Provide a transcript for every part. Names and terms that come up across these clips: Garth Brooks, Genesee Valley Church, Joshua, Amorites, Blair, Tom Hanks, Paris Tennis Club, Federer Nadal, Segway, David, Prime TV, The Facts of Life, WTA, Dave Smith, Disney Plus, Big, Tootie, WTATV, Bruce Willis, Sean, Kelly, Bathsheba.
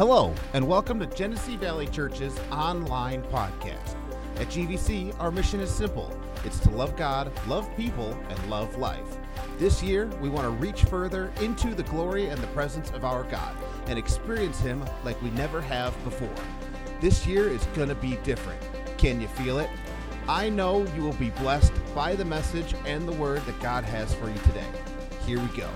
Hello, and welcome to Genesee Valley Church's online podcast. At GVC, our mission is simple. It's to love God, love people, and love life. This year, we want to reach further into the glory and the presence of our God and experience Him like we never have before. This year is going to be different. Can you feel it? I know you will be blessed by the message and the word that God has for you today. Here we go.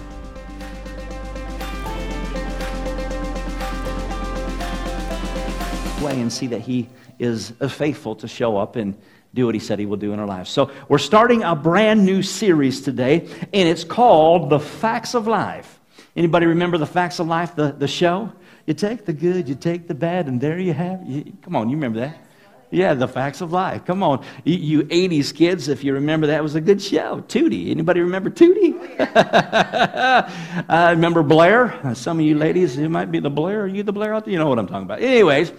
And see that He is faithful to show up and do what He said He will do in our lives. So we're starting a brand new series today, and it's called The Facts of Life. Anybody remember The Facts of Life, the show? You take the good, you take the bad, and there you have it. Come on, you remember that? Yeah, The Facts of Life. Come on. You 80s kids, if you remember, that was a good show. Tootie. Anybody remember Tootie? I remember Blair. Some of you ladies, it might be the Blair. Are you the Blair out there? You know what I'm talking about. Anyways,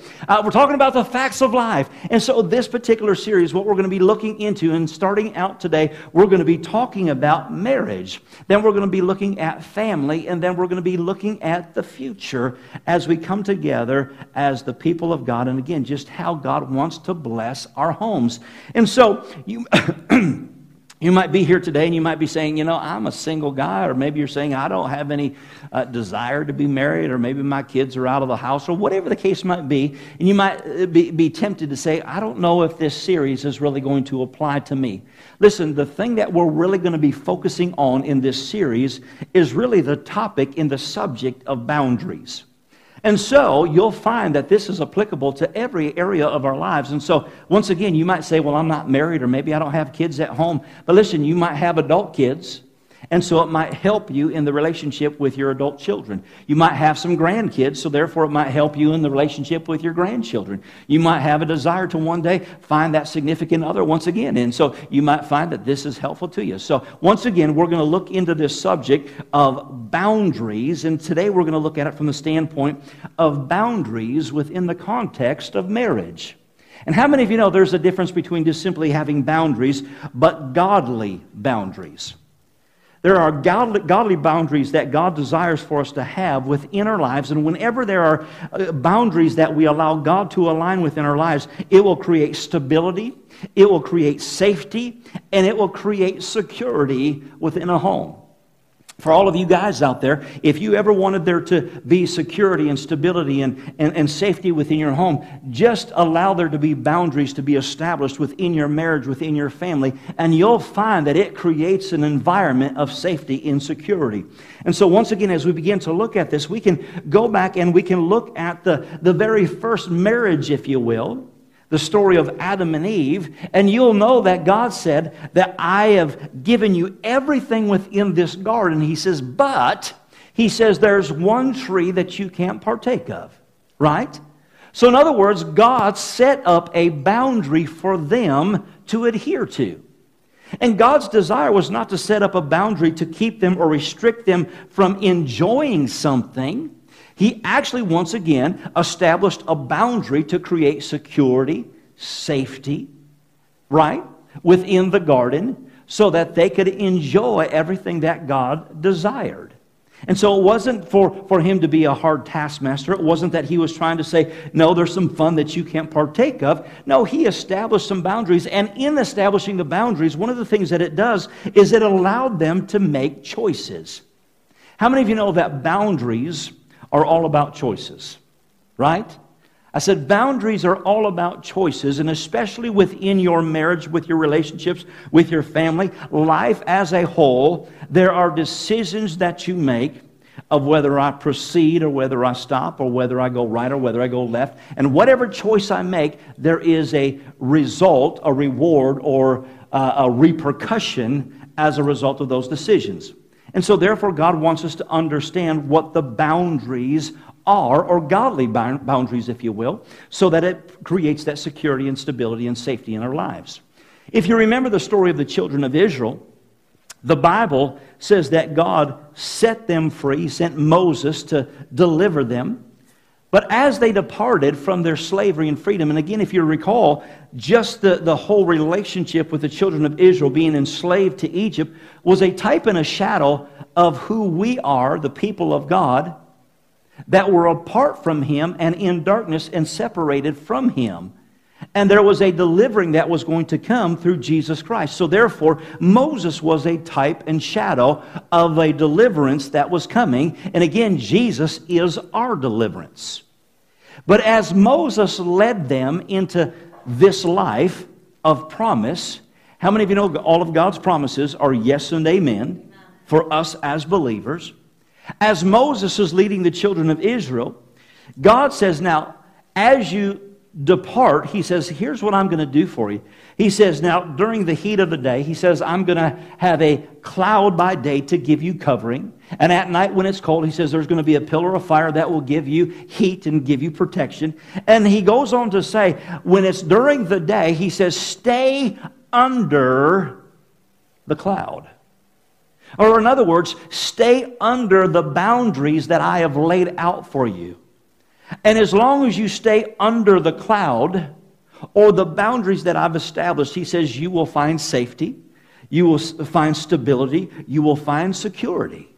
we're talking about the facts of life. And so this particular series, what we're going to be looking into and starting out today, we're going to be talking about marriage. Then we're going to be looking at family. And then we're going to be looking at the future as we come together as the people of God. And again, just how God wants to bless our homes. And so you might be here today and you might be saying, you know, I'm a single guy, or maybe you're saying I don't have any desire to be married, or maybe my kids are out of the house, or whatever the case might be. And you might be tempted to say, I don't know if this series is really going to apply to me. Listen, the thing that we're really going to be focusing on in this series is really the topic and the subject of boundaries. And so you'll find that this is applicable to every area of our lives. And so once again, you might say, well, I'm not married, or maybe I don't have kids at home. But listen, you might have adult kids. And so it might help you in the relationship with your adult children. You might have some grandkids, so therefore it might help you in the relationship with your grandchildren. You might have a desire to one day find that significant other once again. And so you might find that this is helpful to you. So once again, we're going to look into this subject of boundaries. And today we're going to look at it from the standpoint of boundaries within the context of marriage. And how many of you know there's a difference between just simply having boundaries, but godly boundaries? There are godly boundaries that God desires for us to have within our lives. And whenever there are boundaries that we allow God to align within our lives, it will create stability, it will create safety, and it will create security within a home. For all of you guys out there, if you ever wanted there to be security and stability and safety within your home, just allow there to be boundaries to be established within your marriage, within your family, and you'll find that it creates an environment of safety and security. And so once again, as we begin to look at this, we can go back and we can look at the very first marriage, if you will, the story of Adam and Eve, and you'll know that God said that I have given you everything within this garden. He says, but He says there's one tree that you can't partake of, right? So in other words, God set up a boundary for them to adhere to. And God's desire was not to set up a boundary to keep them or restrict them from enjoying something. He actually, once again, established a boundary to create security, safety, right, within the garden so that they could enjoy everything that God desired. And so it wasn't for Him to be a hard taskmaster. It wasn't that He was trying to say, no, there's some fun that you can't partake of. No, He established some boundaries. And in establishing the boundaries, one of the things that it does is it allowed them to make choices. How many of you know that boundaries are all about choices, right? I said boundaries are all about choices, and especially within your marriage, with your relationships, with your family, life as a whole, there are decisions that you make of whether I proceed or whether I stop or whether I go right or whether I go left. And whatever choice I make, there is a result, a reward, or a repercussion as a result of those decisions. And so therefore, God wants us to understand what the boundaries are, or godly boundaries, if you will, so that it creates that security and stability and safety in our lives. If you remember the story of the children of Israel, the Bible says that God set them free. He sent Moses to deliver them. But as they departed from their slavery and freedom, and again, if you recall, just the whole relationship with the children of Israel being enslaved to Egypt was a type and a shadow of who we are, the people of God, that were apart from him and in darkness and separated from him. And there was a delivering that was going to come through Jesus Christ. So therefore, Moses was a type and shadow of a deliverance that was coming. And again, Jesus is our deliverance. But as Moses led them into this life of promise, how many of you know all of God's promises are yes and amen for us as believers? As Moses is leading the children of Israel, God says, now, as you depart, he says, here's what I'm going to do for you. He says, now, during the heat of the day, he says, I'm going to have a cloud by day to give you covering. And at night when it's cold, he says, there's going to be a pillar of fire that will give you heat and give you protection. And he goes on to say, when it's during the day, he says, stay under the cloud. Or in other words, stay under the boundaries that I have laid out for you. And as long as you stay under the cloud or the boundaries that I've established, he says you will find safety, you will find stability, you will find security.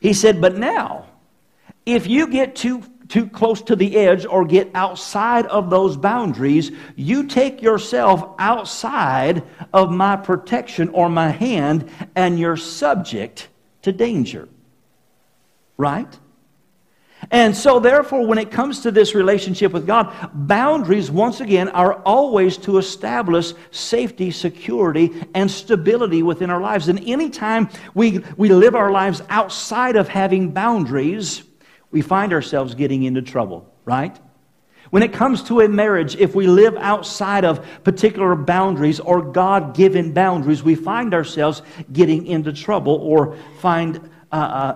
He said, but now, if you get too close to the edge or get outside of those boundaries, you take yourself outside of my protection or my hand, and you're subject to danger. Right? And so therefore, when it comes to this relationship with God, boundaries, once again, are always to establish safety, security, and stability within our lives. And anytime we live our lives outside of having boundaries, we find ourselves getting into trouble, right? When it comes to a marriage, if we live outside of particular boundaries or God-given boundaries, we find ourselves getting into trouble or find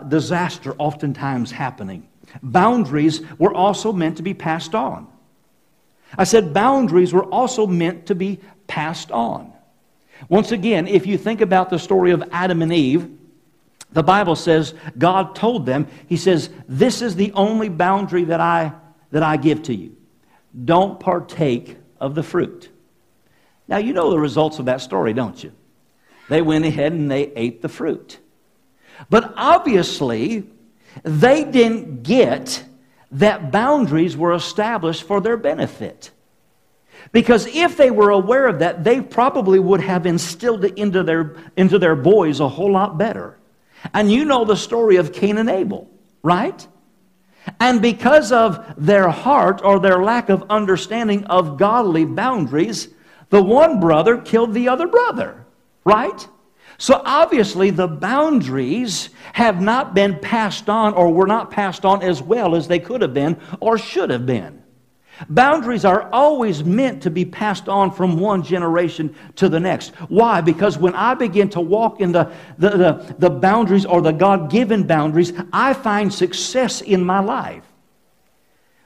disaster oftentimes happening. Boundaries were also meant to be passed on. I said boundaries were also meant to be passed on. Once again, if you think about the story of Adam and Eve, the Bible says God told them, he says, this is the only boundary that I give to you. Don't partake of the fruit. Now, you know the results of that story, don't you? They went ahead and they ate the fruit. But obviously, they didn't get that boundaries were established for their benefit. Because if they were aware of that, they probably would have instilled it into their boys a whole lot better. And you know the story of Cain and Abel, right? And because of their heart or their lack of understanding of godly boundaries, the one brother killed the other brother, right? So obviously the boundaries have not been passed on or were not passed on as well as they could have been or should have been. Boundaries are always meant to be passed on from one generation to the next. Why? Because when I begin to walk in the boundaries or the God-given boundaries, I find success in my life.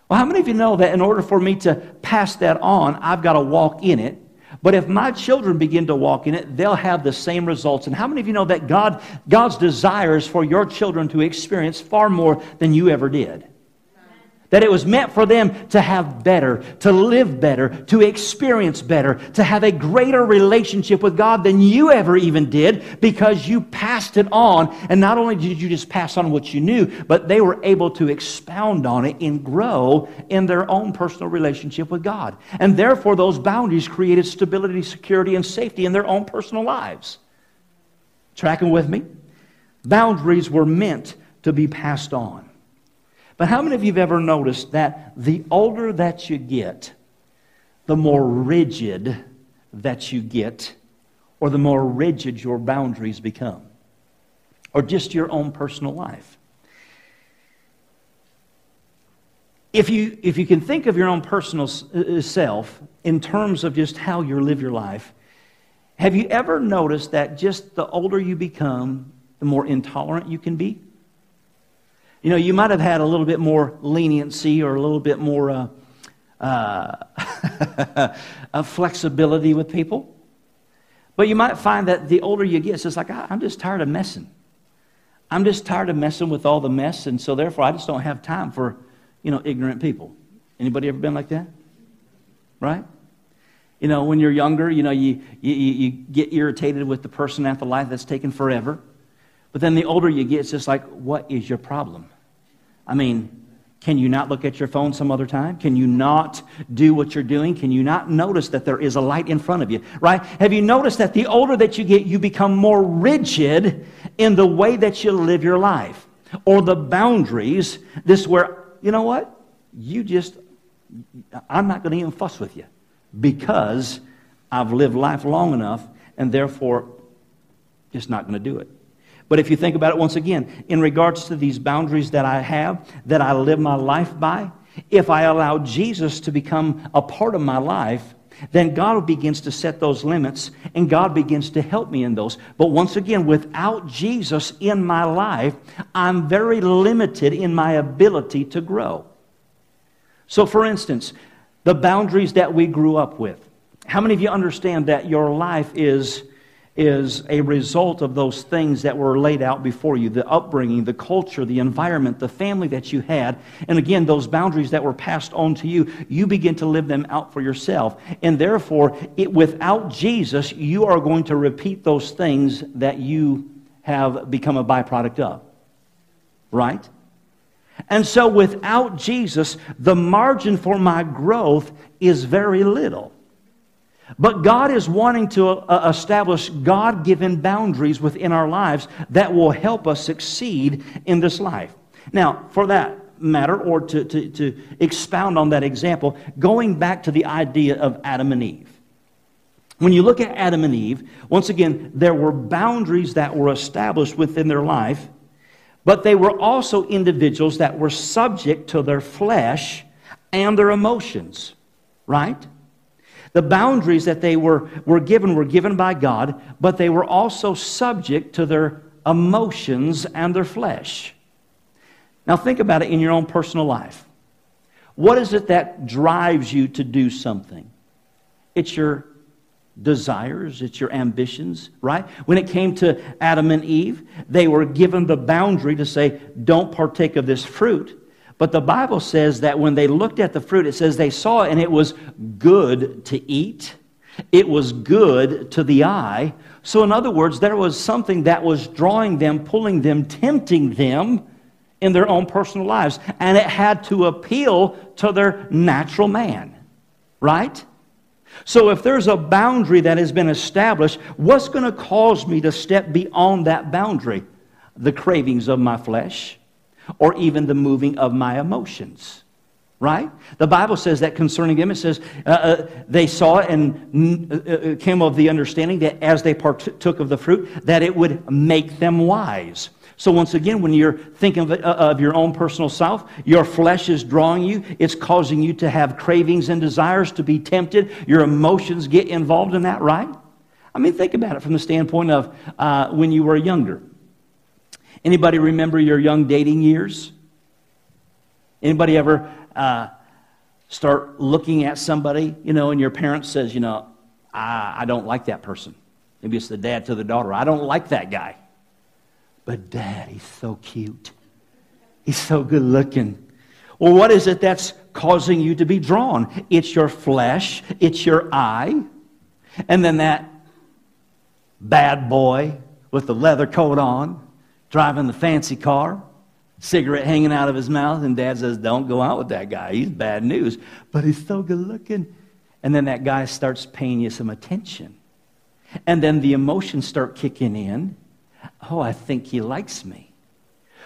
Well, how many of you know that in order for me to pass that on, I've got to walk in it? But if my children begin to walk in it, they'll have the same results. And how many of you know that God's desire is for your children to experience far more than you ever did? That it was meant for them to have better, to live better, to experience better, to have a greater relationship with God than you ever even did, because you passed it on. And not only did you just pass on what you knew, but they were able to expound on it and grow in their own personal relationship with God. And therefore, those boundaries created stability, security, and safety in their own personal lives. Tracking with me? Boundaries were meant to be passed on. But how many of you have ever noticed that the older that you get, the more rigid that you get, or the more rigid your boundaries become, or just your own personal life? If you can think of your own personal self in terms of just how you live your life, have you ever noticed that just the older you become, the more intolerant you can be? You know, you might have had a little bit more leniency or a little bit more flexibility with people. But you might find that the older you get, it's just like, I'm just tired of messing. I'm just tired of messing with all the mess, and so therefore I just don't have time for, ignorant people. Anybody ever been like that? Right? You know, when you're younger, you get irritated with the person at the life that's taken forever. But then the older you get, it's just like, what is your problem? I mean, can you not look at your phone some other time? Can you not do what you're doing? Can you not notice that there is a light in front of you, right? Have you noticed that the older that you get, you become more rigid in the way that you live your life or the boundaries? This where, you know what? I'm not going to even fuss with you because I've lived life long enough and therefore just not going to do it. But if you think about it once again, in regards to these boundaries that I have, that I live my life by, if I allow Jesus to become a part of my life, then God begins to set those limits and God begins to help me in those. But once again, without Jesus in my life, I'm very limited in my ability to grow. So for instance, the boundaries that we grew up with. How many of you understand that your life is a result of those things that were laid out before you, the upbringing, the culture, the environment, the family that you had? And again, those boundaries that were passed on to you, you begin to live them out for yourself. And therefore, without Jesus, you are going to repeat those things that you have become a byproduct of, right? And so without Jesus, the margin for my growth is very little. But God is wanting to establish God-given boundaries within our lives that will help us succeed in this life. Now, for that matter, or to expound on that example, going back to the idea of Adam and Eve. When you look at Adam and Eve, once again, there were boundaries that were established within their life, but they were also individuals that were subject to their flesh and their emotions, right? The boundaries that they were given by God, but they were also subject to their emotions and their flesh. Now think about it in your own personal life. What is it that drives you to do something? It's your desires, it's your ambitions, right? When it came to Adam and Eve, they were given the boundary to say, don't partake of this fruit. But the Bible says that when they looked at the fruit, it says they saw it and it was good to eat. It was good to the eye. So in other words, there was something that was drawing them, pulling them, tempting them in their own personal lives. And it had to appeal to their natural man, right? So if there's a boundary that has been established, what's going to cause me to step beyond that boundary? The cravings of my flesh, or even the moving of my emotions, right? The Bible says that concerning them, it says they saw and came of the understanding that as they partook of the fruit, that it would make them wise. So once again, when you're thinking of your own personal self, your flesh is drawing you. It's causing you to have cravings and desires to be tempted. Your emotions get involved in that, right? I mean, think about it from the standpoint of when you were younger. Anybody remember your young dating years? Anybody ever start looking at somebody, you know, and your parent says, you know, I don't like that person. Maybe it's the dad to the daughter. I don't like that guy. But Dad, he's so cute. He's so good looking. Well, what is it that's causing you to be drawn? It's your flesh. It's your eye. And then that bad boy with the leather coat on, driving the fancy car, cigarette hanging out of his mouth, and Dad says, don't go out with that guy. He's bad news, but he's so good looking. And then that guy starts paying you some attention. And then the emotions start kicking in. Oh, I think he likes me.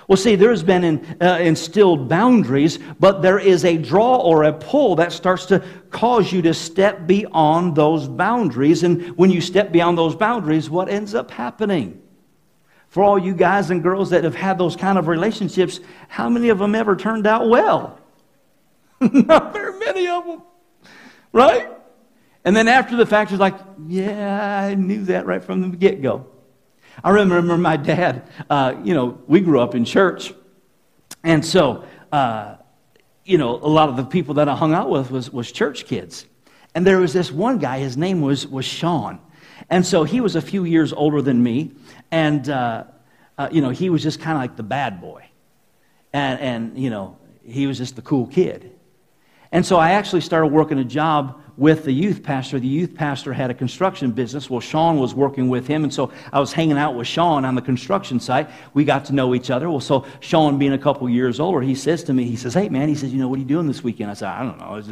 Well, see, there's been instilled boundaries, but there is a draw or a pull that starts to cause you to step beyond those boundaries. And when you step beyond those boundaries, what ends up happening? For all you guys and girls that have had those kind of relationships, how many of them ever turned out well? Not very many of them, right? And then after the fact, it's like, yeah, I knew that right from the get-go. I remember my dad, we grew up in church. And so, a lot of the people that I hung out with was church kids. And there was this one guy, his name was Sean. And so he was a few years older than me, and, he was just kind of like the bad boy. And he was just the cool kid. And so I actually started working a job with the youth pastor. The youth pastor had a construction business. Well, Sean was working with him, and so I was hanging out with Sean on the construction site. We got to know each other. Well, so Sean being a couple years older, he says to me, he says, "Hey, man," he says, "you know, what are you doing this weekend?" I said, "I don't know."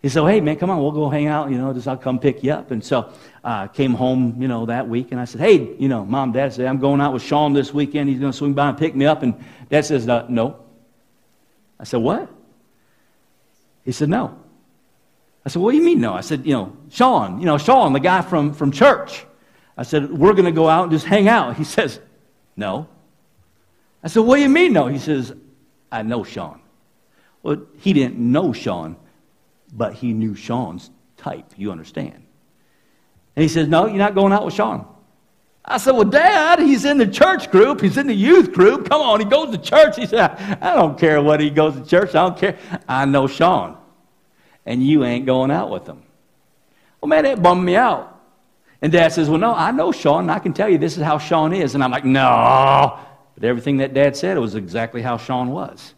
He said, "Hey, man, come on, we'll go hang out, you know, just I'll come pick you up." And so I came home, you know, that week, and I said, "Hey, you know, Mom, Dad said, I'm going out with Sean this weekend. He's going to swing by and pick me up." And Dad says, "No." I said, "What?" He said, "No." I said, "What do you mean, no?" I said, Sean, the guy from church. I said, "We're going to go out and just hang out." He says, "No." I said, "What do you mean, no?" He says, "I know Sean." Well, he didn't know Sean, but he knew Sean's type, you understand. And he says, "No, you're not going out with Sean." I said, "Well, Dad, he's in the church group. He's in the youth group. Come on, he goes to church." He said, "I don't care what he goes to church. I don't care. I know Sean. And you ain't going out with him." Well, man, that bummed me out. And Dad says, "Well, no, I know Sean, and I can tell you this is how Sean is." And I'm like, "No." But everything that Dad said was exactly how Sean was.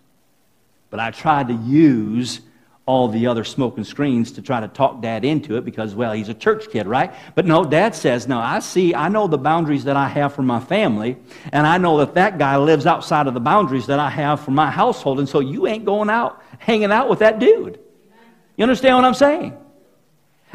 But I tried to use all the other smoke and screens to try to talk Dad into it because, well, he's a church kid, right? But no, Dad says, "No, I know the boundaries that I have for my family, and I know that that guy lives outside of the boundaries that I have for my household, and so you ain't going out hanging out with that dude." You understand what I'm saying?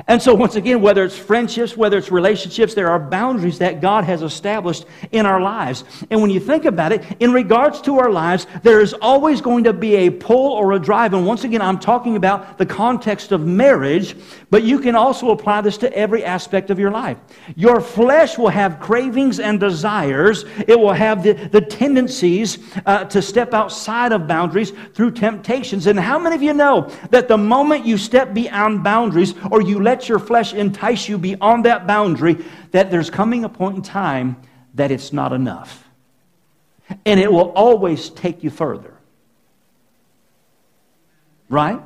And so once again, whether it's friendships, whether it's relationships, there are boundaries that God has established in our lives. And when you think about it, in regards to our lives, there is always going to be a pull or a drive. And once again, I'm talking about the context of marriage, but you can also apply this to every aspect of your life. Your flesh will have cravings and desires. It will have the tendencies to step outside of boundaries through temptations. And how many of you know that the moment you step beyond boundaries or you let your flesh entice you beyond that boundary, that there's coming a point in time that it's not enough. And it will always take you further. Right?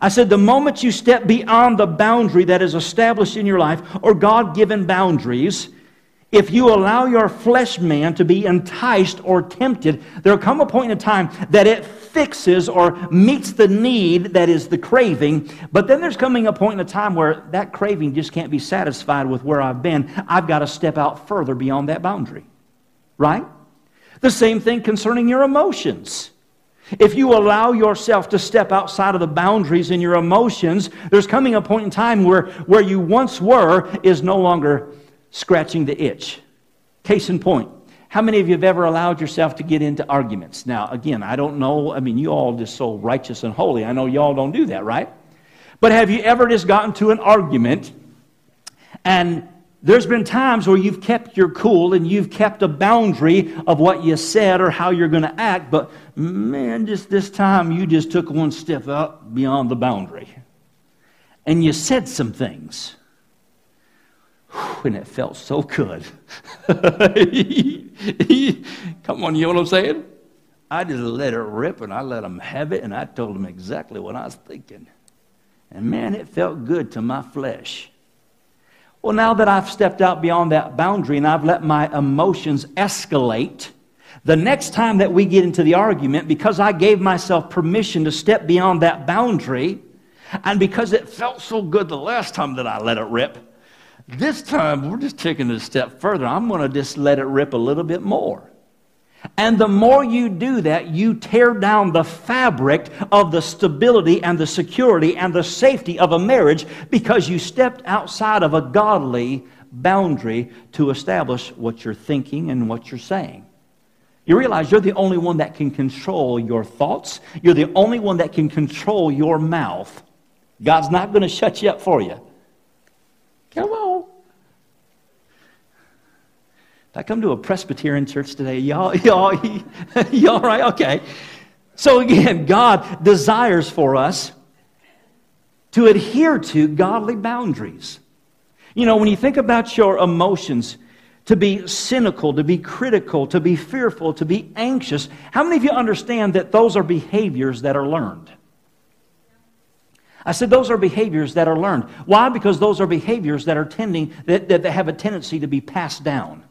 I said the moment you step beyond the boundary that is established in your life, or God-given boundaries, if you allow your flesh man to be enticed or tempted, there'll come a point in time that it fixes or meets the need that is the craving. But then there's coming a point in time where that craving just can't be satisfied with where I've been. I've got to step out further beyond that boundary. Right? The same thing concerning your emotions. If you allow yourself to step outside of the boundaries in your emotions, there's coming a point in time where you once were is no longer scratching the itch. Case in point, how many of you have ever allowed yourself to get into arguments? Now, again, I don't know. I mean, you all just so righteous and holy. I know you all don't do that, right? But have you ever just gotten to an argument, and there's been times where you've kept your cool and you've kept a boundary of what you said or how you're going to act, but man, just this time you just took one step up beyond the boundary. And you said some things. And it felt so good. Come on, you know what I'm saying? I just let it rip, and I let them have it, and I told them exactly what I was thinking. And man, it felt good to my flesh. Well, now that I've stepped out beyond that boundary and I've let my emotions escalate, the next time that we get into the argument, because I gave myself permission to step beyond that boundary, and because it felt so good the last time that I let it rip, this time, we're just taking it a step further. I'm going to just let it rip a little bit more. And the more you do that, you tear down the fabric of the stability and the security and the safety of a marriage because you stepped outside of a godly boundary to establish what you're thinking and what you're saying. You realize you're the only one that can control your thoughts. You're the only one that can control your mouth. God's not going to shut you up for you. Come on. Did I come to a Presbyterian church today? Y'all right? Okay. So again, God desires for us to adhere to godly boundaries. You know, when you think about your emotions, to be cynical, to be critical, to be fearful, to be anxious, how many of you understand that those are behaviors that are learned? I said those are behaviors that are learned. Why? Because those are behaviors that are that have a tendency to be passed down.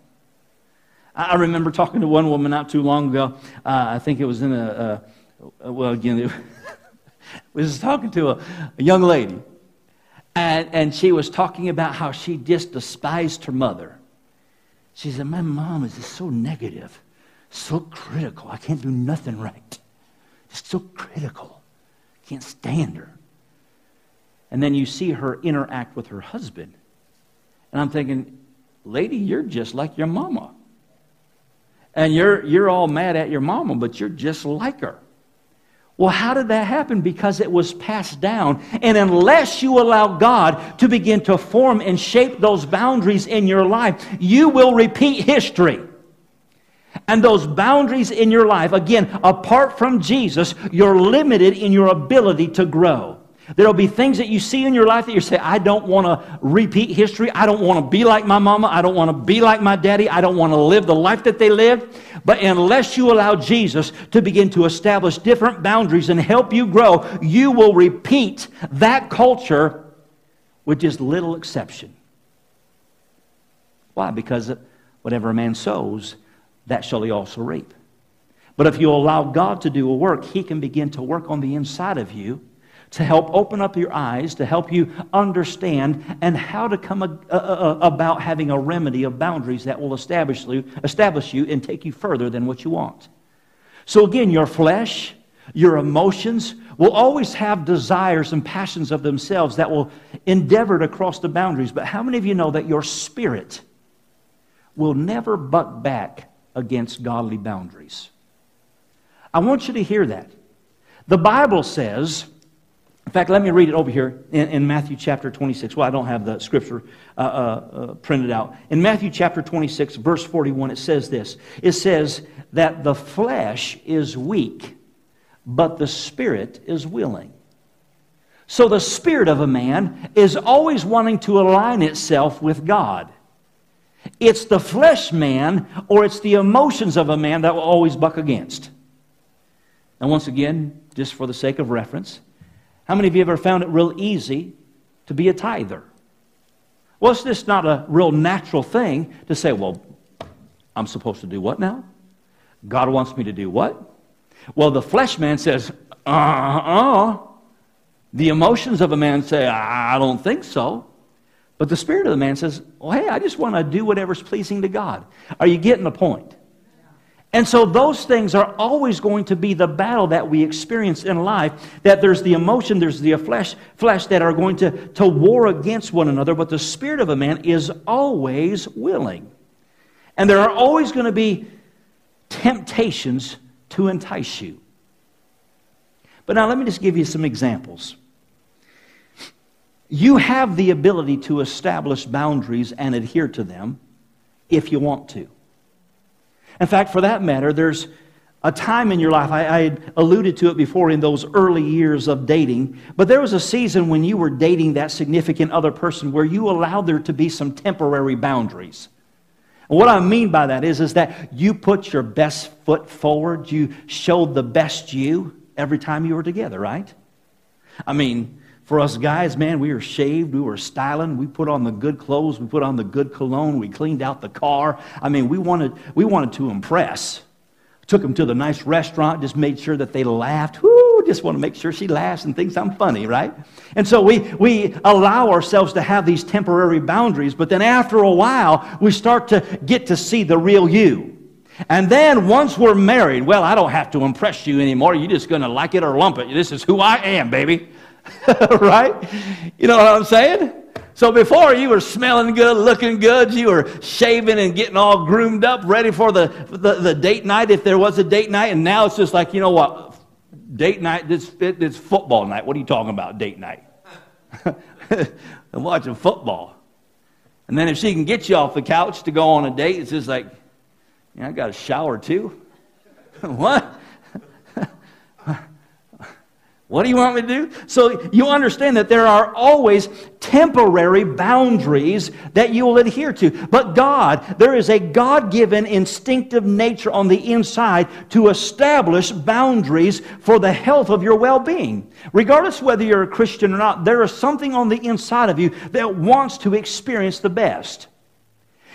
I remember talking to one woman not too long ago. I think it was in a well, again, was talking to a young lady, and she was talking about how she just despised her mother. She said, my mom is just so negative, so critical. I can't do nothing right. Just so critical. Can't stand her. And then you see her interact with her husband. And I'm thinking, lady, you're just like your mama. And you're all mad at your mama, but you're just like her. Well, how did that happen? Because it was passed down. And unless you allow God to begin to form and shape those boundaries in your life, you will repeat history. And those boundaries in your life, again, apart from Jesus, you're limited in your ability to grow. There'll be things that you see in your life that you say, I don't want to repeat history. I don't want to be like my mama. I don't want to be like my daddy. I don't want to live the life that they lived. But unless you allow Jesus to begin to establish different boundaries and help you grow, you will repeat that culture with just little exception. Why? Because whatever a man sows, that shall he also reap. But if you allow God to do a work, He can begin to work on the inside of you to help open up your eyes, to help you understand and how to come about having a remedy of boundaries that will establish you and take you further than what you want. So again, your flesh, your emotions will always have desires and passions of themselves that will endeavor to cross the boundaries. But how many of you know that your spirit will never buck back against godly boundaries? I want you to hear that. The Bible says, in fact, let me read it over here in Matthew chapter 26. Well, I don't have the scripture printed out. In Matthew chapter 26, verse 41, it says this. It says that the flesh is weak, but the spirit is willing. So the spirit of a man is always wanting to align itself with God. It's the flesh man, or it's the emotions of a man that will always buck against. And once again, just for the sake of reference, how many of you ever found it real easy to be a tither? Well, it's just not a real natural thing to say, well, I'm supposed to do what now? God wants me to do what? Well, the flesh man says, The emotions of a man say, I don't think so. But the spirit of the man says, well, hey, I just want to do whatever's pleasing to God. Are you getting the point? And so those things are always going to be the battle that we experience in life, that there's the emotion, there's the flesh that are going to war against one another, but the spirit of a man is always willing. And there are always going to be temptations to entice you. But now let me just give you some examples. You have the ability to establish boundaries and adhere to them if you want to. In fact, for that matter, there's a time in your life, I had alluded to it before in those early years of dating, but there was a season when you were dating that significant other person where you allowed there to be some temporary boundaries. And what I mean by that is that you put your best foot forward, you showed the best you every time you were together, right? I mean, for us guys, man, we were shaved, we were styling, we put on the good clothes, we put on the good cologne, we cleaned out the car. I mean, we wanted to impress. Took them to the nice restaurant, just made sure that they laughed. Whoo, just want to make sure she laughs and thinks I'm funny, right? And so we allow ourselves to have these temporary boundaries, but then after a while, we start to get to see the real you. And then once we're married, well, I don't have to impress you anymore. You're just going to like it or lump it. This is who I am, baby. Right? You know what I'm saying? So before you were smelling good, looking good, you were shaving and getting all groomed up, ready for the date night if there was a date night. And now it's just like, you know what? Date night, it's football night. What are you talking about, date night? I'm watching football. And then if she can get you off the couch to go on a date, it's just like, yeah, I got a shower too. What? What do you want me to do? So you understand that there are always temporary boundaries that you will adhere to. But God, there is a God-given instinctive nature on the inside to establish boundaries for the health of your well-being. Regardless whether you're a Christian or not, there is something on the inside of you that wants to experience the best.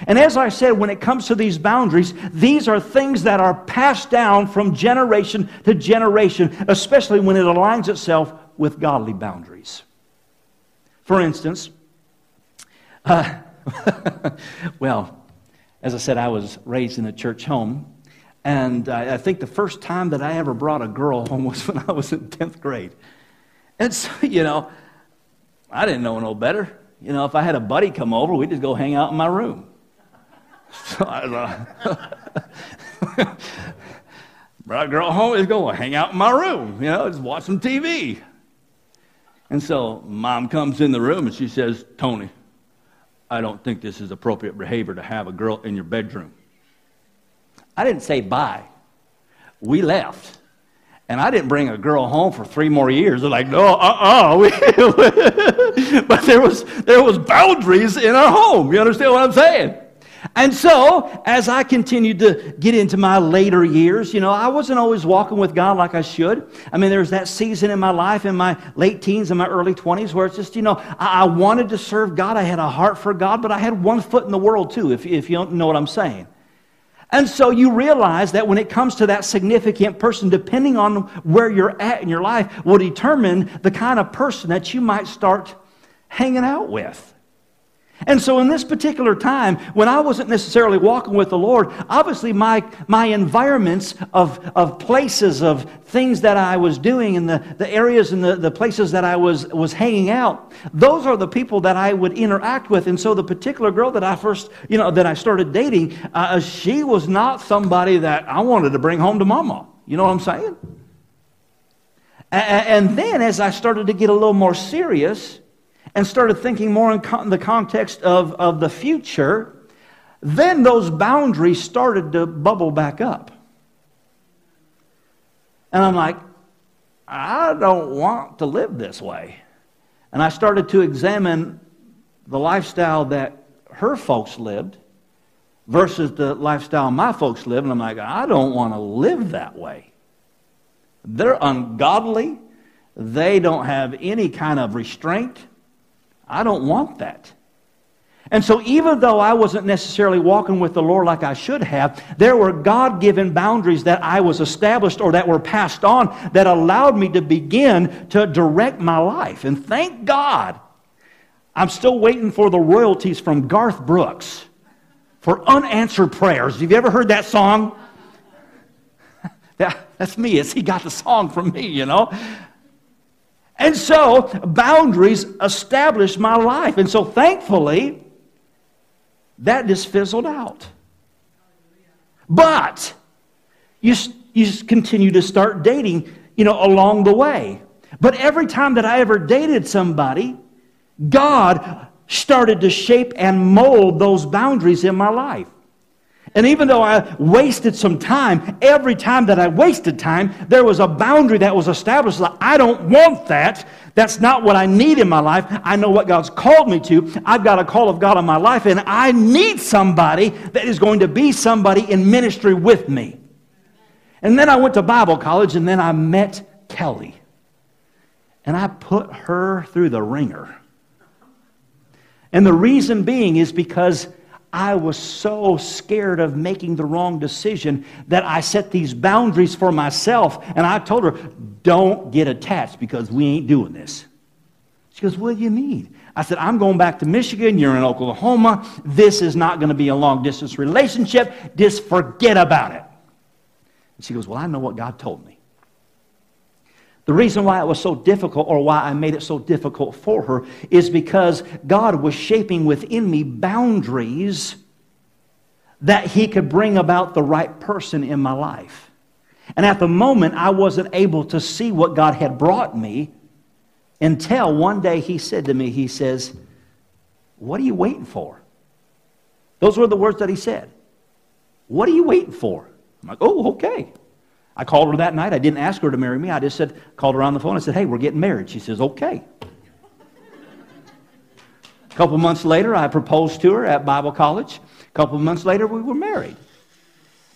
And as I said, when it comes to these boundaries, these are things that are passed down from generation to generation, especially when it aligns itself with godly boundaries. For instance, well, as I said, I was raised in a church home, and I think the first time that I ever brought a girl home was when I was in 10th grade. And so, you know, I didn't know no better. You know, if I had a buddy come over, we'd just go hang out in my room. So I brought a girl home, just go hang out in my room, you know, just watch some TV. And so Mom comes in the room and she says, "Tony, I don't think this is appropriate behavior to have a girl in your bedroom." I didn't say bye. We left. And I didn't bring a girl home for 3 more years. They're like, "No, But there was boundaries in our home. You understand what I'm saying? And so, as I continued to get into my later years, you know, I wasn't always walking with God like I should. I mean, there was that season in my life, in my late teens and my early 20s, where it's just, you know, I wanted to serve God. I had a heart for God, but I had one foot in the world, too, if you don't know what I'm saying. And so you realize that when it comes to that significant person, depending on where you're at in your life, will determine the kind of person that you might start hanging out with. And so in this particular time, when I wasn't necessarily walking with the Lord, obviously my environments of places, of things that I was doing, and the areas and the places that I was hanging out, those are the people that I would interact with. And so the particular girl that I first, you know, that I started dating, she was not somebody that I wanted to bring home to Mama. You know what I'm saying? And then as I started to get a little more serious, and started thinking more in the context of the future, then those boundaries started to bubble back up. And I'm like, I don't want to live this way. And I started to examine the lifestyle that her folks lived versus the lifestyle my folks lived. And I'm like, I don't want to live that way. They're ungodly. They don't have any kind of restraint. I don't want that. And so even though I wasn't necessarily walking with the Lord like I should have, there were God-given boundaries that I was established or that were passed on that allowed me to begin to direct my life. And thank God, I'm still waiting for the royalties from Garth Brooks for unanswered prayers. Have you ever heard that song? That's me. He got the song from me, you know. And so, boundaries established my life. And so, thankfully, that just fizzled out. But, you continue to start dating, you know, along the way. But every time that I ever dated somebody, God started to shape and mold those boundaries in my life. And even though I wasted some time, every time that I wasted time, there was a boundary that was established. Like, I don't want that. That's not what I need in my life. I know what God's called me to. I've got a call of God on my life, and I need somebody that is going to be somebody in ministry with me. And then I went to Bible college, and then I met Kelly. And I put her through the ringer. And the reason being is because I was so scared of making the wrong decision that I set these boundaries for myself. And I told her, don't get attached because we ain't doing this. She goes, what do you mean? I said, I'm going back to Michigan. You're in Oklahoma. This is not going to be a long-distance relationship. Just forget about it. And she goes, well, I know what God told me. The reason why it was so difficult, or why I made it so difficult for her, is because God was shaping within me boundaries that He could bring about the right person in my life. And at the moment, I wasn't able to see what God had brought me until one day He said to me, He says, what are you waiting for? Those were the words that He said. What are you waiting for? I'm like, oh, okay. I called her that night. I didn't ask her to marry me. I just called her on the phone. I said, hey, we're getting married. She says, okay. A couple months later, I proposed to her at Bible college. A couple months later, we were married.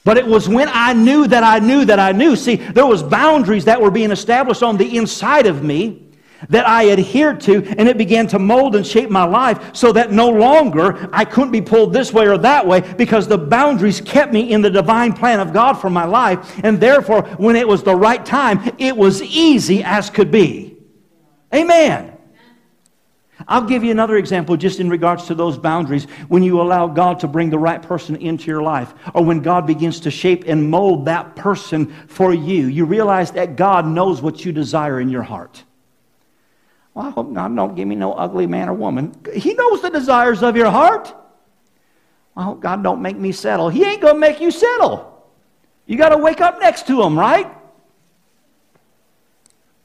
But it was when I knew that I knew that I knew. See, there was boundaries that were being established on the inside of me that I adhered to, and it began to mold and shape my life so that no longer I couldn't be pulled this way or that way, because the boundaries kept me in the divine plan of God for my life. And therefore, when it was the right time, it was easy as could be. Amen. I'll give you another example just in regards to those boundaries. When you allow God to bring the right person into your life, or when God begins to shape and mold that person for you, you realize that God knows what you desire in your heart. Well, I hope God don't give me no ugly man or woman. He knows the desires of your heart. I hope God don't make me settle. He ain't going to make you settle. You got to wake up next to Him, right?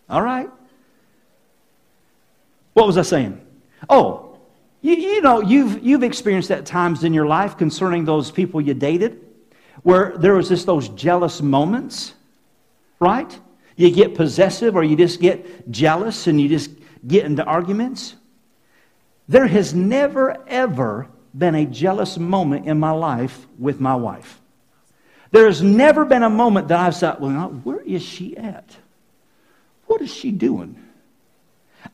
All right. What was I saying? Oh, you know, you've experienced that times in your life concerning those people you dated, where there was just those jealous moments, right? You get possessive, or you just get jealous, and you just get into arguments. There has never, ever been a jealous moment in my life with my wife. There has never been a moment that I've said, well, now, where is she at? What is she doing?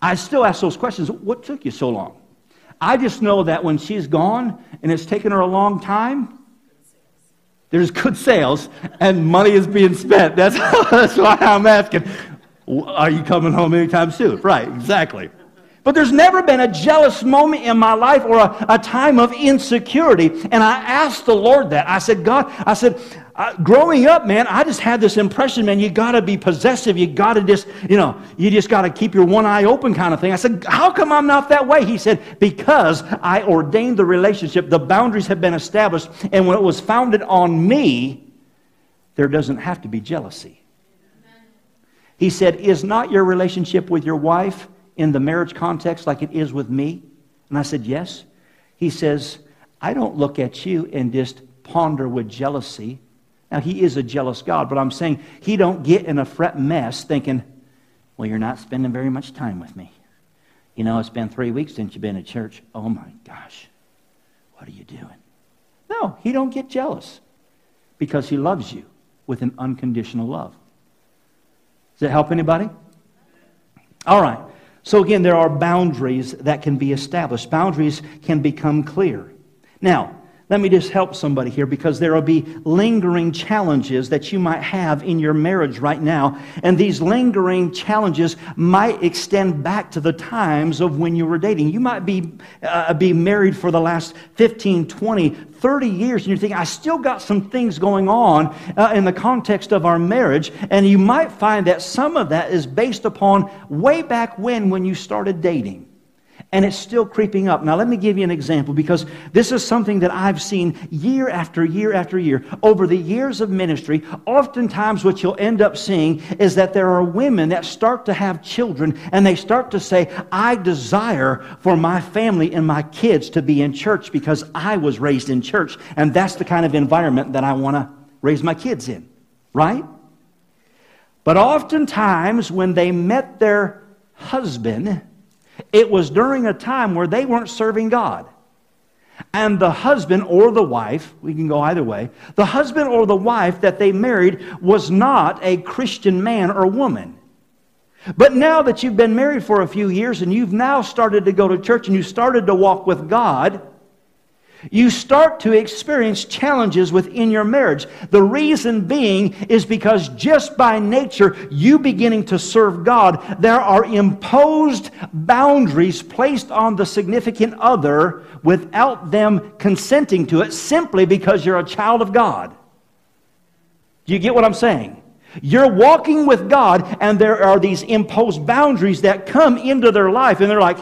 I still ask those questions. What took you so long? I just know that when she's gone and it's taken her a long time, there's good sales and money is being spent. That's why I'm asking, are you coming home anytime soon? Right, exactly. But there's never been a jealous moment in my life, or a time of insecurity. And I asked the Lord that. I said, God, growing up, man, I just had this impression, man, you got to be possessive. You got to just, you know, you just got to keep your one eye open kind of thing. I said, how come I'm not that way? He said, because I ordained the relationship. The boundaries have been established. And when it was founded on me, there doesn't have to be jealousy. He said, is not your relationship with your wife in the marriage context like it is with me? And I said, yes. He says, I don't look at you and just ponder with jealousy. Now, He is a jealous God, but I'm saying He don't get in a fret mess thinking, well, you're not spending very much time with me. You know, it's been 3 weeks since you've been to church. Oh, my gosh. What are you doing? No, He don't get jealous, because He loves you with an unconditional love. Does that help anybody? All right. So again, there are boundaries that can be established. Boundaries can become clear. Now, let me just help somebody here, because there will be lingering challenges that you might have in your marriage right now. And these lingering challenges might extend back to the times of when you were dating. You might be married for the last 15, 20, 30 years, and you're thinking, I still got some things going on in the context of our marriage. And you might find that some of that is based upon way back when you started dating. And it's still creeping up. Now, let me give you an example, because this is something that I've seen year after year after year. Over the years of ministry, oftentimes what you'll end up seeing is that there are women that start to have children, and they start to say, I desire for my family and my kids to be in church because I was raised in church, and that's the kind of environment that I want to raise my kids in, right? But oftentimes when they met their husband, it was during a time where they weren't serving God. And the husband or the wife, we can go either way, the husband or the wife that they married was not a Christian man or woman. But now that you've been married for a few years and you've now started to go to church and you started to walk with God, you start to experience challenges within your marriage. The reason being is because just by nature, you beginning to serve God, there are imposed boundaries placed on the significant other without them consenting to it, simply because you're a child of God. Do you get what I'm saying? You're walking with God, and there are these imposed boundaries that come into their life, and they're like,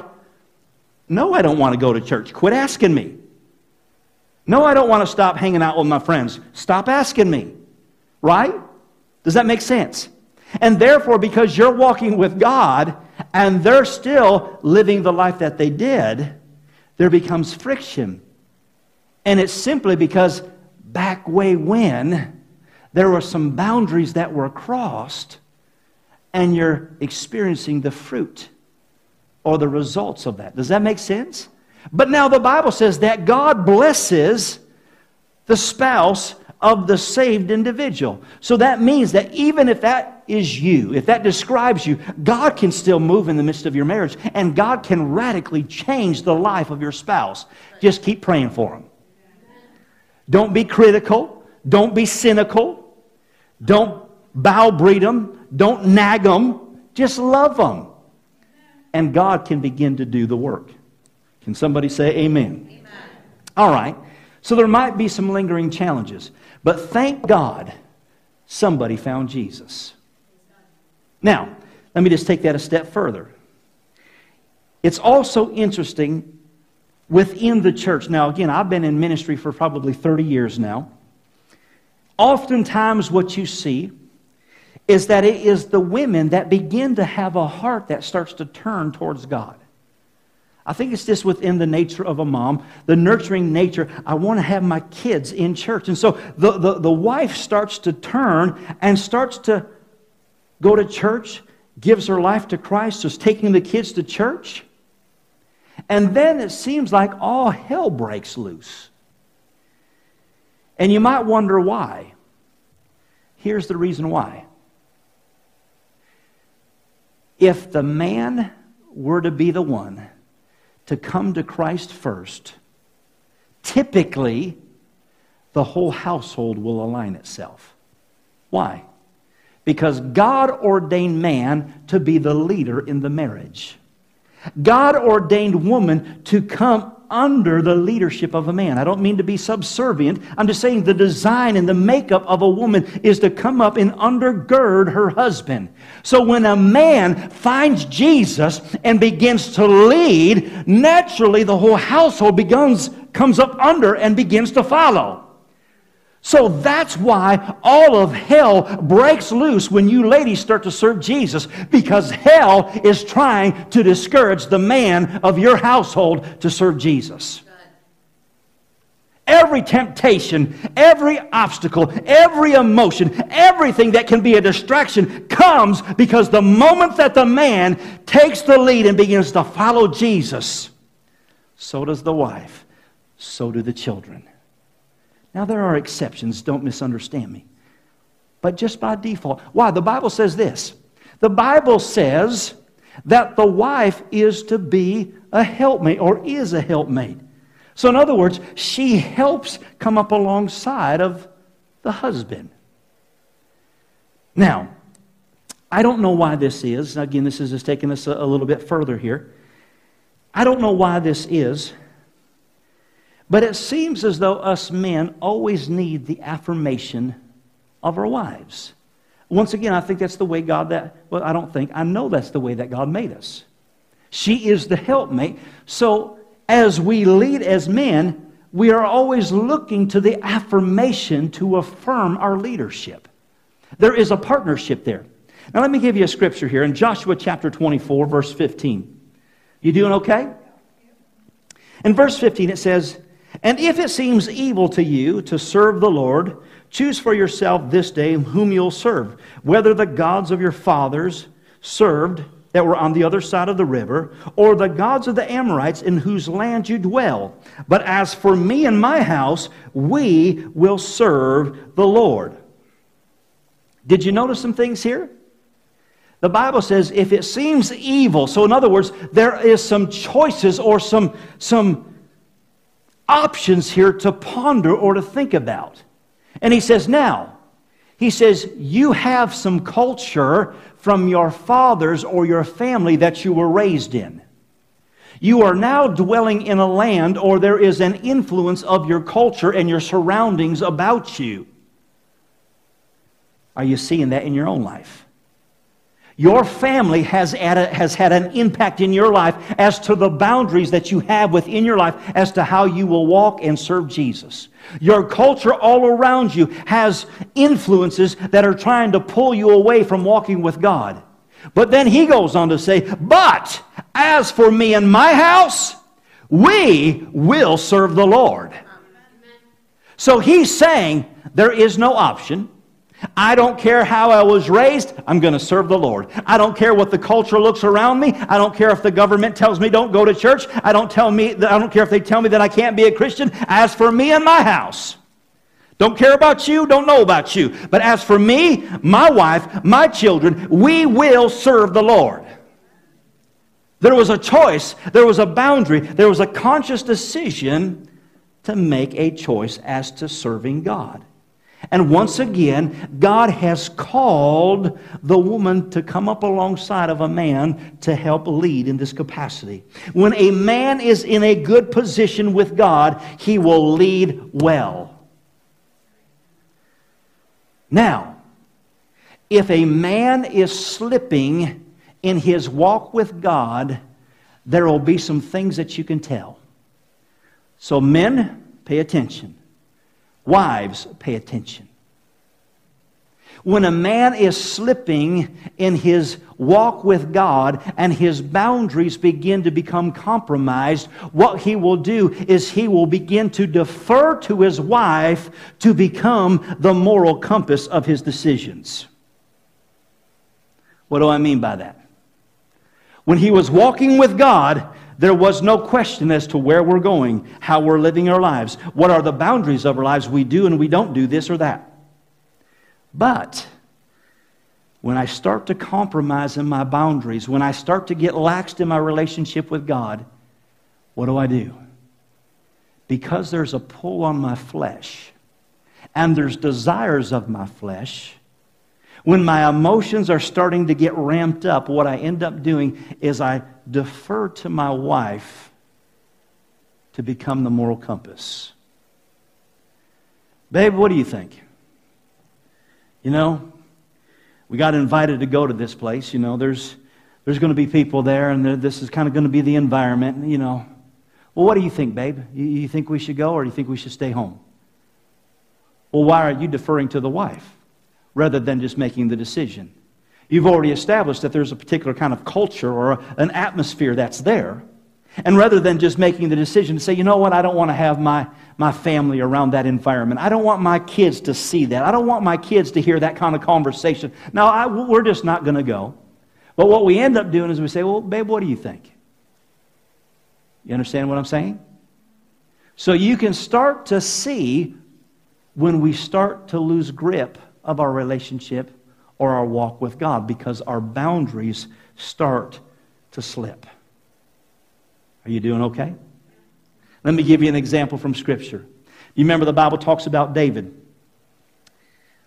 no, I don't want to go to church. Quit asking me. No, I don't want to stop hanging out with my friends. Stop asking me, right? Does that make sense? And therefore, because you're walking with God and they're still living the life that they did, there becomes friction. And it's simply because back way when, there were some boundaries that were crossed, and you're experiencing the fruit or the results of that. Does that make sense? But now the Bible says that God blesses the spouse of the saved individual. So that means that even if that is you, if that describes you, God can still move in the midst of your marriage, and God can radically change the life of your spouse. Just keep praying for them. Don't be critical. Don't be cynical. Don't bow breed them. Don't nag them. Just love them. And God can begin to do the work. Can somebody say amen? Amen. All right. So there might be some lingering challenges. But thank God somebody found Jesus. Now, let me just take that a step further. It's also interesting within the church. Now, again, I've been in ministry for probably 30 years now. Oftentimes what you see is that it is the women that begin to have a heart that starts to turn towards God. I think it's just within the nature of a mom, the nurturing nature. I want to have my kids in church. And so the wife starts to turn and starts to go to church, gives her life to Christ, is taking the kids to church. And then it seems like all hell breaks loose. And you might wonder why. Here's the reason why. If the man were to be the one to come to Christ first, typically the whole household will align itself. Why? Because God ordained man to be the leader in the marriage. God ordained woman to come under the leadership of a man. I don't mean to be subservient. I'm just saying the design and the makeup of a woman is to come up and undergird her husband. So when a man finds Jesus and begins to lead, naturally the whole household comes up under and begins to follow. So that's why all of hell breaks loose when you ladies start to serve Jesus, because hell is trying to discourage the man of your household to serve Jesus. Every temptation, every obstacle, every emotion, everything that can be a distraction comes because the moment that the man takes the lead and begins to follow Jesus, so does the wife, so do the children. Now, there are exceptions. Don't misunderstand me. But just by default. Why? The Bible says this. The Bible says that the wife is to be a helpmate, or is a helpmate. So, in other words, she helps come up alongside of the husband. Now, I don't know why this is. Again, this is just taking us a little bit further here. I don't know why this is. But it seems as though us men always need the affirmation of our wives. Once again, I think that's the way God I know that's the way that God made us. She is the helpmate. So as we lead as men, we are always looking to the affirmation to affirm our leadership. There is a partnership there. Now let me give you a scripture here in Joshua chapter 24, verse 15. You doing okay? In verse 15 it says, "And if it seems evil to you to serve the Lord, choose for yourself this day whom you'll serve, whether the gods of your fathers served that were on the other side of the river, or the gods of the Amorites in whose land you dwell. But as for me and my house, we will serve the Lord." Did you notice some things here? The Bible says, if it seems evil, so in other words, there is some choices or some options here to ponder or to think about. And he says, you have some culture from your fathers or your family that you were raised in. You are now dwelling in a land, or there is an influence of your culture and your surroundings about you. Are you seeing that in your own life? Your family has had an impact in your life as to the boundaries that you have within your life as to how you will walk and serve Jesus. Your culture all around you has influences that are trying to pull you away from walking with God. But then he goes on to say, "But as for me and my house, we will serve the Lord." Amen. So he's saying there is no option. I don't care how I was raised, I'm going to serve the Lord. I don't care what the culture looks around me. I don't care if the government tells me don't go to church. I don't care if they tell me that I can't be a Christian. As for me and my house, Don't care about you, don't know about you. But as for me, my wife, my children, we will serve the Lord. There was a choice, there was a boundary, there was a conscious decision to make a choice as to serving God. And once again, God has called the woman to come up alongside of a man to help lead in this capacity. When a man is in a good position with God, he will lead well. Now, if a man is slipping in his walk with God, there will be some things that you can tell. So men, pay attention. Wives, pay attention. When a man is slipping in his walk with God and his boundaries begin to become compromised, what he will do is he will begin to defer to his wife to become the moral compass of his decisions. What do I mean by that? When he was walking with God, there was no question as to where we're going, how we're living our lives, what are the boundaries of our lives, we do and we don't do this or that. But when I start to compromise in my boundaries, when I start to get laxed in my relationship with God, what do? Because there's a pull on my flesh and there's desires of my flesh. When my emotions are starting to get ramped up, what I end up doing is I defer to my wife to become the moral compass. Babe, what do you think? You know, we got invited to go to this place. You know, there's going to be people there, and this is kind of going to be the environment, you know. Well, what do you think, babe? You think we should go, or do you think we should stay home? Well, why are you deferring to the wife rather than just making the decision? You've already established that there's a particular kind of culture or an atmosphere that's there. And rather than just making the decision to say, you know what, I don't want to have my family around that environment. I don't want my kids to see that. I don't want my kids to hear that kind of conversation. No, we're just not going to go. But what we end up doing is we say, well, babe, what do you think? You understand what I'm saying? So you can start to see when we start to lose grip of our relationship or our walk with God, because our boundaries start to slip. Are you doing okay? Let me give you an example from Scripture. You remember the Bible talks about David.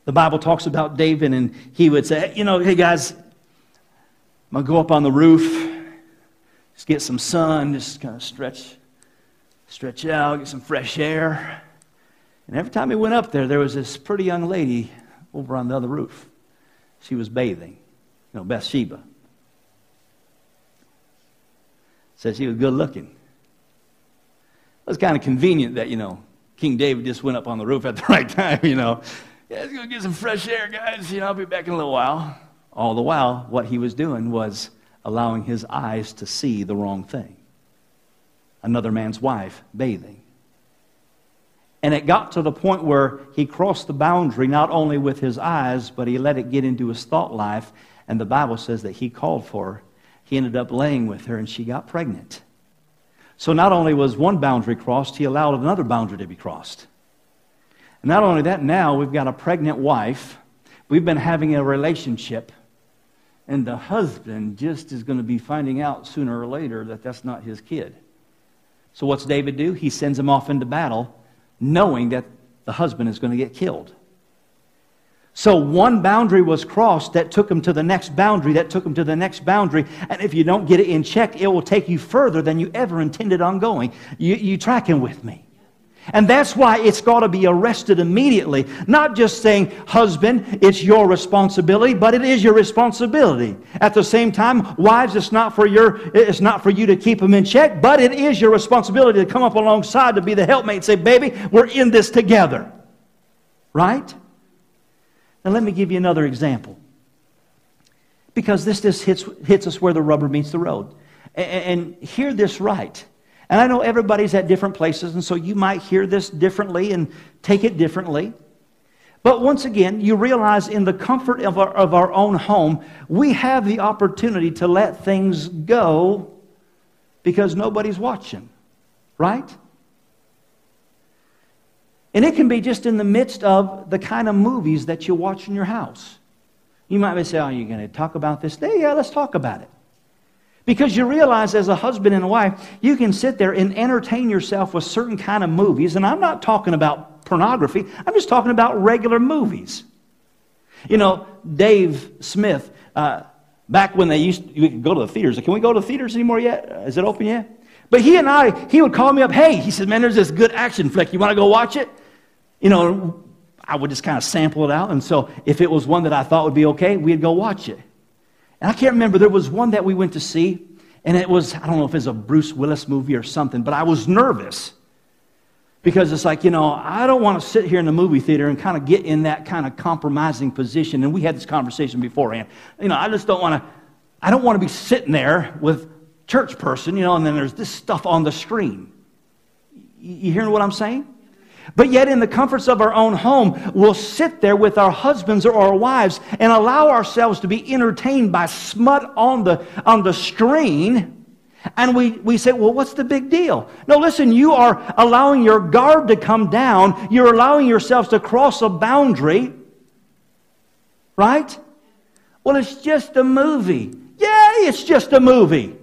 The Bible talks about David, and he would say, you know, hey guys, I'm going to go up on the roof, just get some sun, just kind of stretch out, get some fresh air. And every time he went up there, there was this pretty young lady over on the other roof. She was bathing, you know, Bathsheba. Said she was good looking. It was kind of convenient that, you know, King David just went up on the roof at the right time, you know. Yeah, let's go get some fresh air, guys. You know, I'll be back in a little while. All the while, what he was doing was allowing his eyes to see the wrong thing. Another man's wife bathing. And it got to the point where he crossed the boundary not only with his eyes, but he let it get into his thought life. And the Bible says that he called for her. He ended up laying with her, and she got pregnant. So not only was one boundary crossed, he allowed another boundary to be crossed. And not only that, now we've got a pregnant wife. We've been having a relationship. And the husband just is going to be finding out sooner or later that that's not his kid. So what's David do? He sends him off into battle, knowing that the husband is going to get killed. So one boundary was crossed that took him to the next boundary, that took him to the next boundary. And if you don't get it in check, it will take you further than you ever intended on going. You tracking with me? And that's why it's got to be arrested immediately. Not just saying, husband, it's your responsibility, but it is your responsibility. At the same time, wives, it's not for you to keep them in check, but it is your responsibility to come up alongside, to be the helpmate and say, baby, we're in this together. Right? Now let me give you another example. Because this just hits us where the rubber meets the road. And hear this right. And I know everybody's at different places, and so you might hear this differently and take it differently. But once again, you realize in the comfort of our own home, we have the opportunity to let things go because nobody's watching, right? And it can be just in the midst of the kind of movies that you watch in your house. You might say, oh, you're going to talk about this day? Yeah, let's talk about it. Because you realize as a husband and a wife, you can sit there and entertain yourself with certain kind of movies. And I'm not talking about pornography. I'm just talking about regular movies. You know, Dave Smith, back when they used to, we could go to the theaters. Can we go to the theaters anymore yet? Is it open yet? But he would call me up, hey, he said, man, there's this good action flick. You want to go watch it? You know, I would just kind of sample it out. And so if it was one that I thought would be okay, we'd go watch it. And I can't remember, there was one that we went to see, and it was, I don't know if it was a Bruce Willis movie or something, but I was nervous because it's like, you know, I don't want to sit here in the movie theater and kind of get in that kind of compromising position. And we had this conversation beforehand. You know, I don't want to be sitting there with church person, you know, and then there's this stuff on the screen. You hearing what I'm saying? But yet in the comforts of our own home, we'll sit there with our husbands or our wives and allow ourselves to be entertained by smut on the screen. And we say, well, what's the big deal? No, listen, you are allowing your guard to come down. You're allowing yourselves to cross a boundary. Right? Well, it's just a movie. Yay, it's just a movie.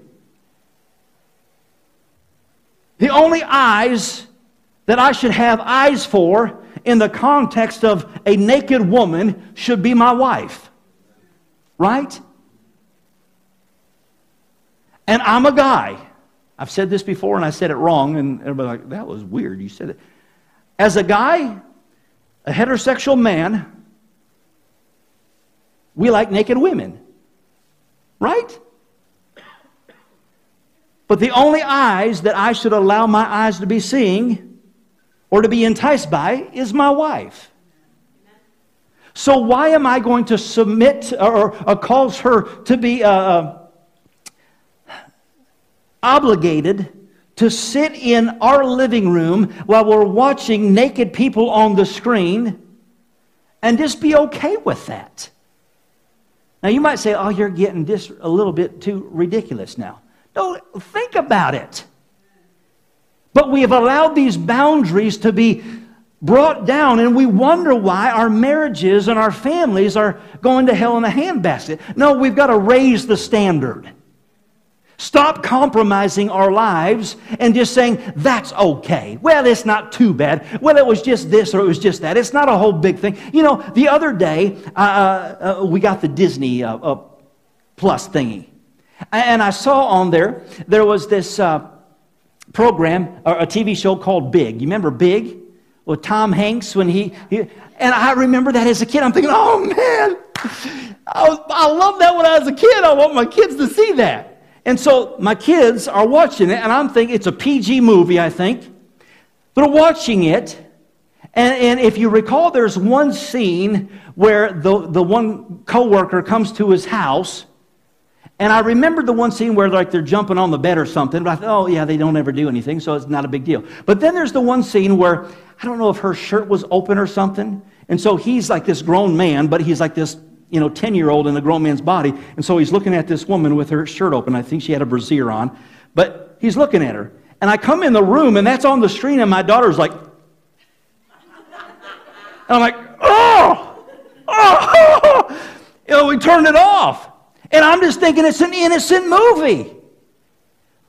The only eyes that I should have eyes for in the context of a naked woman should be my wife. Right? And I'm a guy. I've said this before and I said it wrong and everybody's like, that was weird, you said it. As a guy, a heterosexual man, we like naked women. Right? But the only eyes that I should allow my eyes to be seeing or to be enticed by is my wife. So why am I going to submit or cause her to be obligated to sit in our living room while we're watching naked people on the screen and just be okay with that? Now you might say, oh, you're getting this a little bit too ridiculous now. No, think about it. But we have allowed these boundaries to be brought down, and we wonder why our marriages and our families are going to hell in a handbasket. No, we've got to raise the standard. Stop compromising our lives and just saying, that's okay. Well, it's not too bad. Well, it was just this or it was just that. It's not a whole big thing. You know, the other day, we got the Disney Plus thingy. And I saw on there was this program or a TV show called Big. You remember Big with Tom Hanks when he and I remember that as a kid. I'm thinking, oh man, I loved that when I was a kid. I want my kids to see that. And so my kids are watching it, and I'm thinking it's a PG movie. I think they're watching it, and if you recall, there's one scene where the one coworker comes to his house. And I remembered the one scene where like they're jumping on the bed or something. But I thought, oh, yeah, they don't ever do anything, so it's not a big deal. But then there's the one scene where, I don't know if her shirt was open or something. And so he's like this grown man, but he's like this, you know, 10-year-old in a grown man's body. And so he's looking at this woman with her shirt open. I think she had a brassiere on. But he's looking at her. And I come in the room, and that's on the screen, and my daughter's like. And I'm like, oh! You know, we turned it off. And I'm just thinking it's an innocent movie.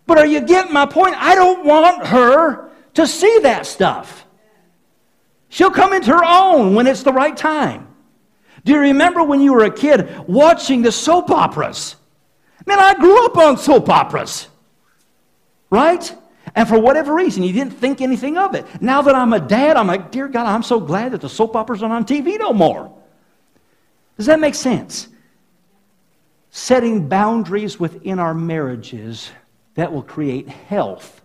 But are you getting my point? I don't want her to see that stuff. She'll come into her own when it's the right time. Do you remember when you were a kid watching the soap operas? Man, I grew up on soap operas. Right? And for whatever reason, you didn't think anything of it. Now that I'm a dad, I'm like, dear God, I'm so glad that the soap operas aren't on TV no more. Does that make sense? Setting boundaries within our marriages that will create health.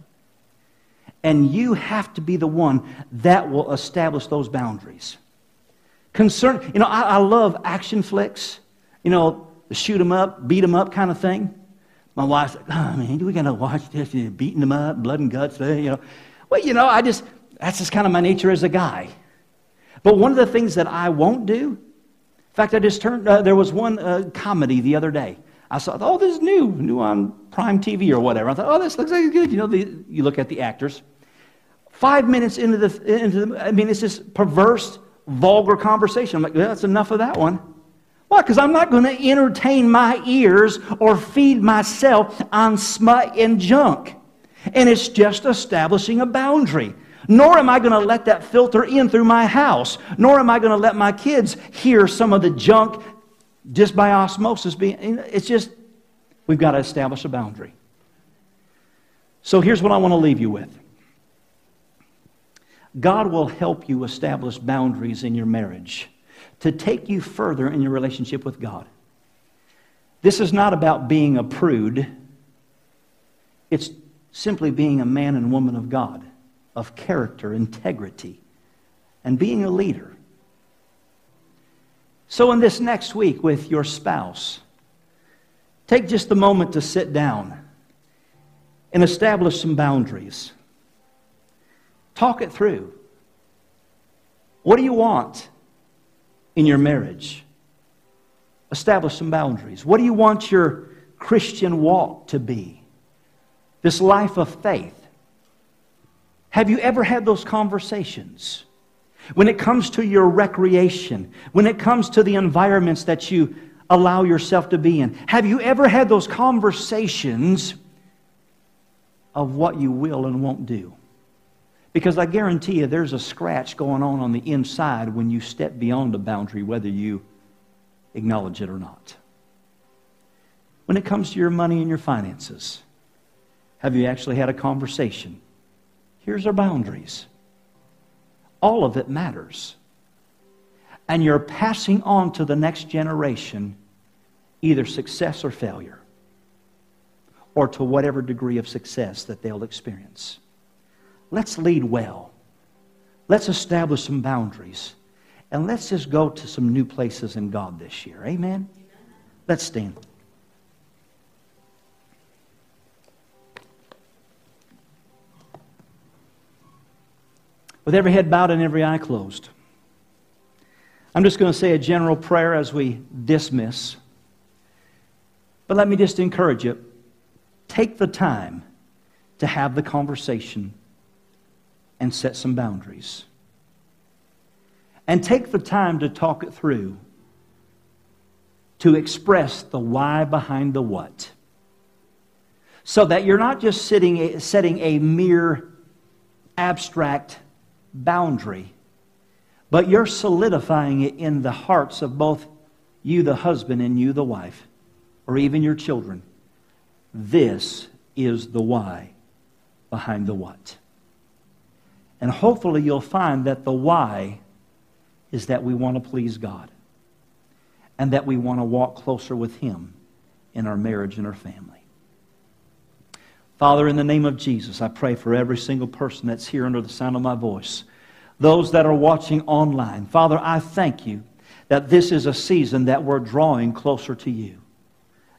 And you have to be the one that will establish those boundaries. You know, I love action flicks. You know, the shoot 'em up, beat 'em up kind of thing. My wife's like, oh man, we gotta watch this, beating them up, blood and guts, you know. Well, you know, that's just kind of my nature as a guy. But one of the things that I won't do. In fact, I just turned, there was one comedy the other day. I saw, oh, this is new on Prime TV or whatever. I thought, oh, this looks like it's good. You know, you look at the actors. 5 minutes into the, I mean, it's just perverse, vulgar conversation. I'm like, well, that's enough of that one. Why? Because I'm not going to entertain my ears or feed myself on smut and junk. And it's just establishing a boundary. Nor am I going to let that filter in through my house. Nor am I going to let my kids hear some of the junk just by osmosis. It's just, we've got to establish a boundary. So here's what I want to leave you with. God will help you establish boundaries in your marriage to take you further in your relationship with God. This is not about being a prude. It's simply being a man and woman of God, of character, integrity, and being a leader. So in this next week with your spouse, take just a moment to sit down and establish some boundaries. Talk it through. What do you want in your marriage? Establish some boundaries. What do you want your Christian walk to be? This life of faith. Have you ever had those conversations? When it comes to your recreation, when it comes to the environments that you allow yourself to be in, have you ever had those conversations of what you will and won't do? Because I guarantee you there's a scratch going on the inside when you step beyond the boundary, whether you acknowledge it or not. When it comes to your money and your finances, have you actually had a conversation? Here's our boundaries. All of it matters. And you're passing on to the next generation either success or failure, or to whatever degree of success that they'll experience. Let's lead well. Let's establish some boundaries. And let's just go to some new places in God this year. Amen? Let's stand. With every head bowed and every eye closed, I'm just going to say a general prayer as we dismiss. But let me just encourage you. Take the time to have the conversation and set some boundaries. And take the time to talk it through, to express the why behind the what, so that you're not just setting a mere abstract boundary, but you're solidifying it in the hearts of both you, the husband, and you, the wife, or even your children. This is the why behind the what. And hopefully you'll find that the why is that we want to please God and that we want to walk closer with Him in our marriage and our family. Father, in the name of Jesus, I pray for every single person that's here under the sound of my voice, those that are watching online. Father, I thank you that this is a season that we're drawing closer to you.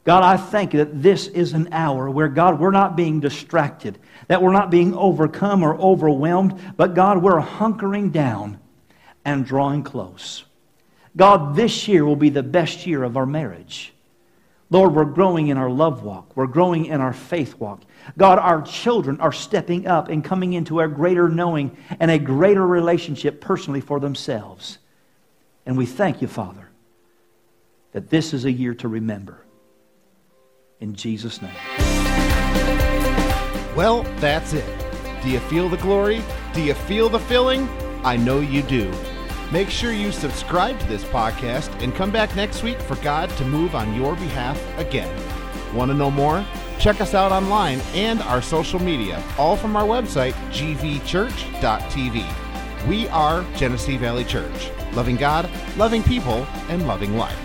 God, I thank you that this is an hour where, God, we're not being distracted, that we're not being overcome or overwhelmed, but, God, we're hunkering down and drawing close. God, this year will be the best year of our marriage. Lord, we're growing in our love walk. We're growing in our faith walk. God, our children are stepping up and coming into a greater knowing and a greater relationship personally for themselves. And we thank you, Father, that this is a year to remember. In Jesus' name. Well, that's it. Do you feel the glory? Do you feel the filling? I know you do. Make sure you subscribe to this podcast and come back next week for God to move on your behalf again. Want to know more? Check us out online and our social media, all from our website, gvchurch.tv. We are Genesee Valley Church, loving God, loving people, and loving life.